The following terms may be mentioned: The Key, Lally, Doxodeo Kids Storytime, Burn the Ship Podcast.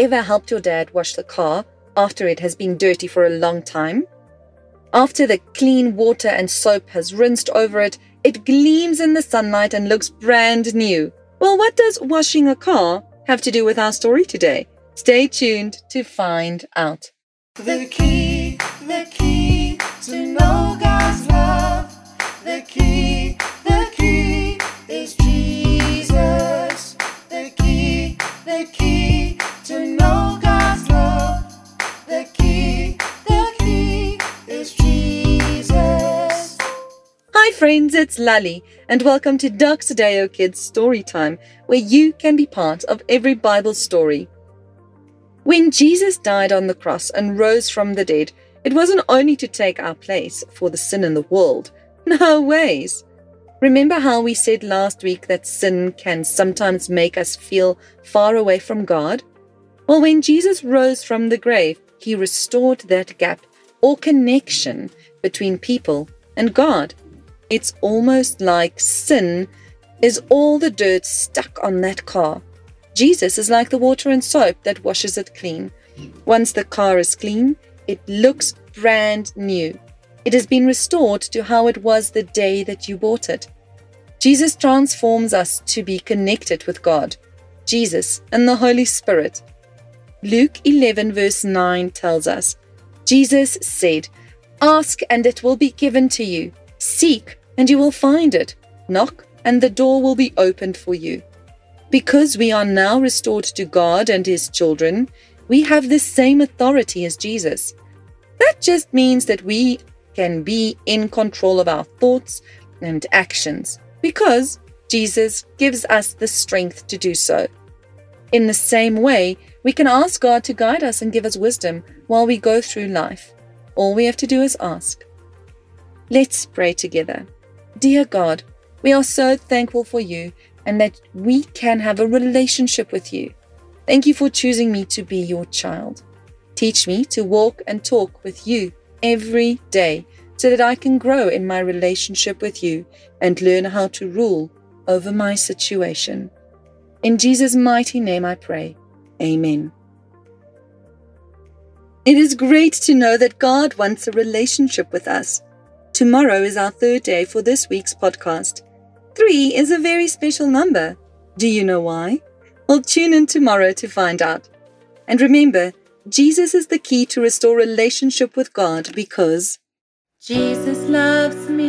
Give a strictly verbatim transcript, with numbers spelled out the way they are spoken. ever helped your dad wash the car after it has been dirty for a long time? After the clean water and soap has rinsed over it, it gleams in the sunlight and looks brand new. Well, what does washing a car have to do with our story today? Stay tuned to find out. The key, the key to know God's love. The key, the key is Jesus. The key, the key to know God's love. The key, the key is Jesus. Hi friends, it's Lally and welcome to Doxodeo Kids Storytime, where you can be part of every Bible story. When Jesus died on the cross and rose from the dead, it wasn't only to take our place for the sin in the world. No ways. Remember how we said last week that sin can sometimes make us feel far away from God? Well, when Jesus rose from the grave, he restored that gap or connection between people and God. It's almost like sin is all the dirt stuck on that car. Jesus is like the water and soap that washes it clean. Once the car is clean, it looks brand new. It has been restored to how it was the day that you bought it. Jesus transforms us to be connected with God, Jesus, and the Holy Spirit. Luke eleven verse nine tells us, Jesus said, "Ask and it will be given to you. Seek and you will find it. Knock and the door will be opened for you." Because we are now restored to God and His children, we have the same authority as Jesus. That just means that we can be in control of our thoughts and actions because Jesus gives us the strength to do so. In the same way, we can ask God to guide us and give us wisdom while we go through life. All we have to do is ask. Let's pray together. Dear God, we are so thankful for you and that we can have a relationship with you. Thank you for choosing me to be your child. Teach me to walk and talk with you every day so that I can grow in my relationship with you and learn how to rule over my situation. In Jesus' mighty name I pray. Amen. It is great to know that God wants a relationship with us. Tomorrow is our third day for this week's podcast. Three is a very special number. Do you know why? Well, tune in tomorrow to find out. And remember, Jesus is the key to restore relationship with God because Jesus loves me.